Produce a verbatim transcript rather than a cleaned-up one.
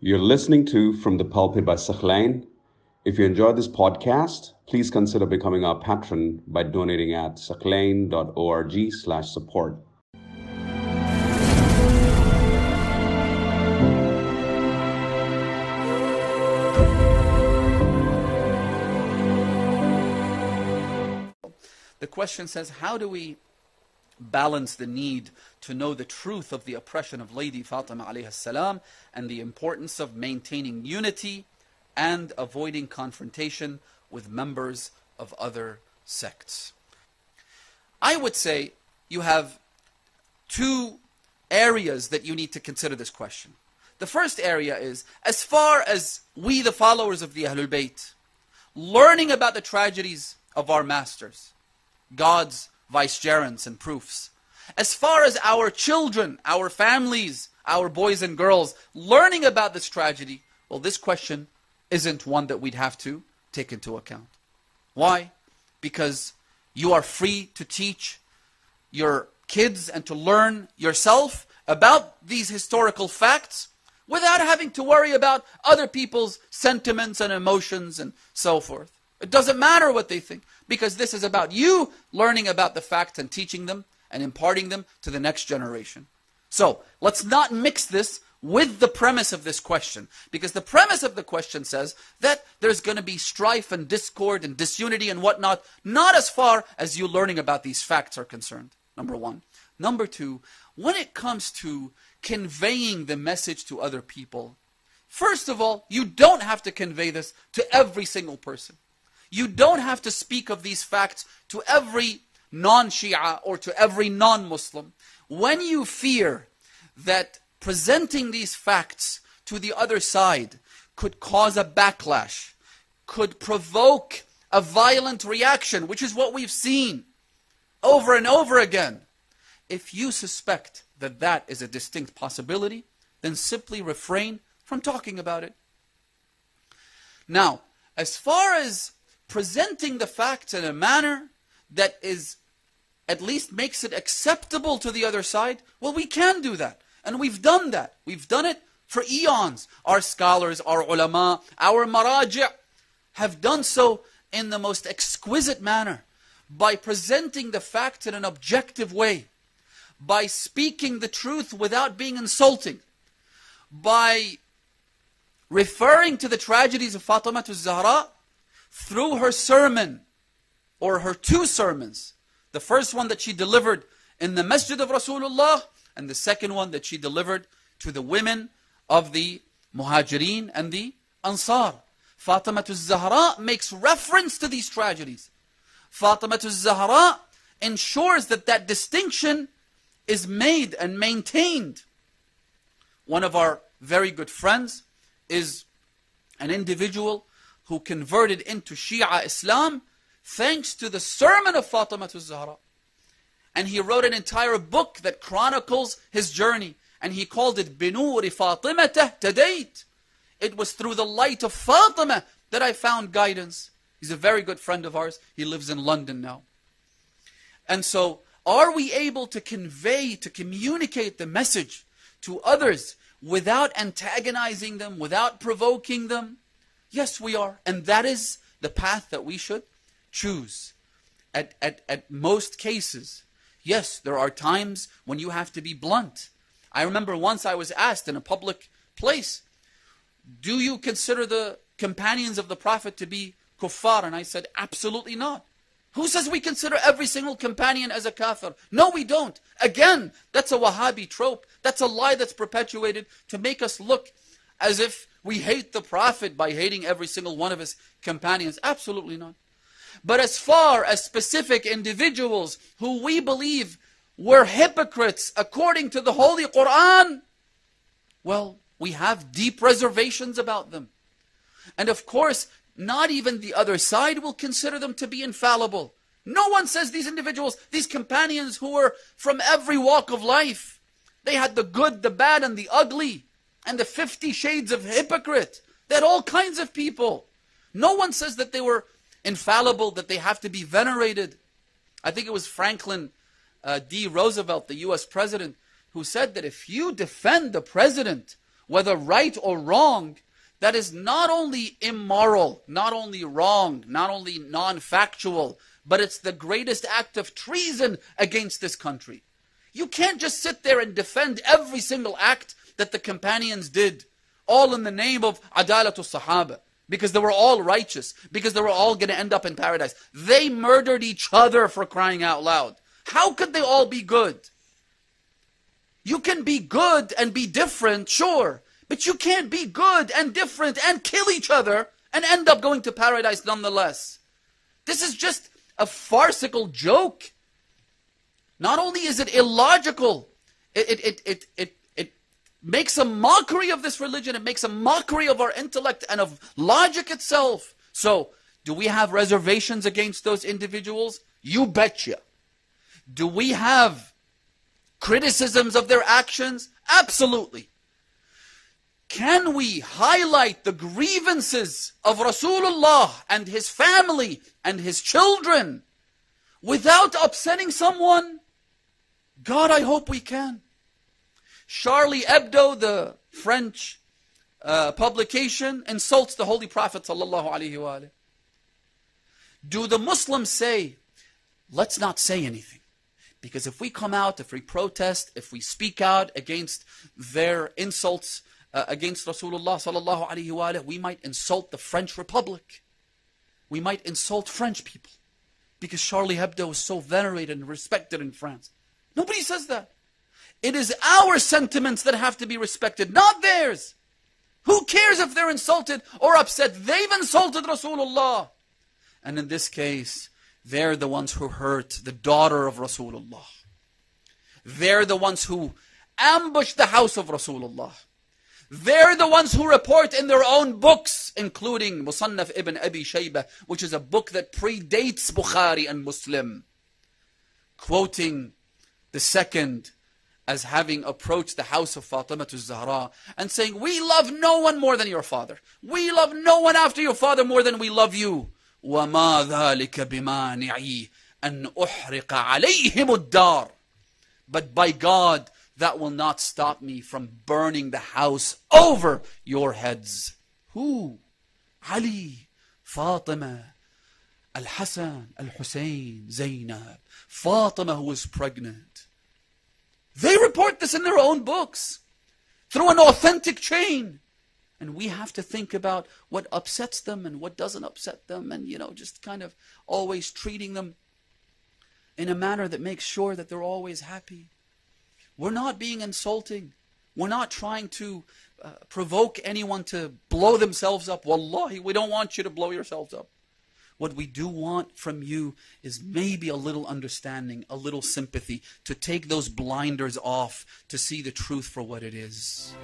You're listening to From the Pulpit by Saklain. If you enjoyed this podcast, please consider becoming our patron by donating at saklain.org slash support. The question says, how do we balance the need to know the truth of the oppression of Lady Fatima alayhi salam and the importance of maintaining unity and avoiding confrontation with members of other sects? I would say you have two areas that you need to consider this question. The first area is, as far as we, the followers of the Ahlul Bayt, learning about the tragedies of our masters, God's vicegerents and proofs, as far as our children, our families, our boys and girls, learning about this tragedy, well, this question isn't one that we'd have to take into account. Why? Because you are free to teach your kids and to learn yourself about these historical facts without having to worry about other people's sentiments and emotions and so forth. It doesn't matter what they think, because this is about you learning about the facts and teaching them and imparting them to the next generation. So let's not mix this with the premise of this question, because the premise of the question says that there's going to be strife and discord and disunity and whatnot, not as far as you learning about these facts are concerned, number one. Number two, when it comes to conveying the message to other people, first of all, you don't have to convey this to every single person. You don't have to speak of these facts to every non-Shia or to every non-Muslim. When you fear that presenting these facts to the other side could cause a backlash, could provoke a violent reaction, which is what we've seen over and over again, if you suspect that that is a distinct possibility, then simply refrain from talking about it. Now, as far as presenting the facts in a manner that is, at least makes it acceptable to the other side, well, we can do that. And we've done that. We've done it for eons. Our scholars, our ulama, our maraji' have done so in the most exquisite manner, by presenting the facts in an objective way, by speaking the truth without being insulting, by referring to the tragedies of Fatima al-Zahra through her sermon, or her two sermons, the first one that she delivered in the Masjid of Rasulullah, and the second one that she delivered to the women of the Muhajireen and the Ansar. Fatima al-Zahra makes reference to these tragedies. Fatima al-Zahra ensures that that distinction is made and maintained. One of our very good friends is an individual who converted into Shia Islam thanks to the sermon of Fatima al-Zahra. And he wrote an entire book that chronicles his journey, and he called it Binuri Fatima Tahtadayt. It was through the light of Fatima that I found guidance. He's a very good friend of ours. He lives in London now. And so, are we able to convey, to communicate the message to others without antagonizing them, without provoking them? Yes, we are. And that is the path that we should choose at, at, at most cases. Yes, there are times when you have to be blunt. I remember once I was asked in a public place, do you consider the companions of the Prophet to be kuffar? And I said, absolutely not. Who says we consider every single companion as a kafir? No, we don't. Again, that's a Wahhabi trope. That's a lie that's perpetuated to make us look as if we hate the Prophet by hating every single one of his companions. Absolutely not. But as far as specific individuals who we believe were hypocrites according to the Holy Quran, well, we have deep reservations about them. And of course, not even the other side will consider them to be infallible. No one says these individuals, these companions who were from every walk of life, they had the good, the bad, and the ugly, and the fifty shades of hypocrite. They had all kinds of people. No one says that they were infallible, that they have to be venerated. I think it was Franklin uh, D. Roosevelt, the U S president, who said that if you defend the president whether right or wrong, that is not only immoral, not only wrong, not only non-factual, but it's the greatest act of treason against this country. You can't just sit there and defend every single act that the companions did, all in the name of Adalat al-Sahaba, because they were all righteous, because they were all going to end up in paradise. They murdered each other, for crying out loud. How could they all be good? You can be good and be different, sure, but you can't be good and different and kill each other and end up going to paradise nonetheless. This is just a farcical joke. Not only is it illogical, it, it, it, it, it, it makes a mockery of this religion, it makes a mockery of our intellect and of logic itself. So, do we have reservations against those individuals? You betcha. Do we have criticisms of their actions? Absolutely. Can we highlight the grievances of Rasulullah and his family and his children without upsetting someone? God, I hope we can. Charlie Hebdo, the French uh, publication, insults the Holy Prophet sallallahu alaihi wa alihi. Do the Muslims say, let's not say anything? Because if we come out, if we protest, if we speak out against their insults uh, against Rasulullah sallallahu alaihi wa alihi, we might insult the French Republic. We might insult French people. Because Charlie Hebdo is so venerated and respected in France. Nobody says that. It is our sentiments that have to be respected, not theirs. Who cares if they're insulted or upset? They've insulted Rasulullah. And in this case, they're the ones who hurt the daughter of Rasulullah. They're the ones who ambushed the house of Rasulullah. They're the ones who report in their own books, including Musannaf ibn Abi Shaybah, which is a book that predates Bukhari and Muslim, quoting the second as having approached the house of Fatima al-Zahra and saying, we love no one more than your father. We love no one after your father more than we love you. وَمَا ذَلِكَ بِمَانِعِي أَنْ أُحْرِقَ عَلَيْهِمُ الدَّارِ. But by God, that will not stop me from burning the house over your heads. Who? Ali, Fatima, Al Hassan, Al Hussein, Zainab. Fatima, who was pregnant. They report this in their own books, through an authentic chain. And we have to think about what upsets them and what doesn't upset them. And, you know, just kind of always treating them in a manner that makes sure that they're always happy. We're not being insulting. We're not trying to uh, provoke anyone to blow themselves up. Wallahi, we don't want you to blow yourselves up. What we do want from you is maybe a little understanding, a little sympathy, to take those blinders off, to see the truth for what it is.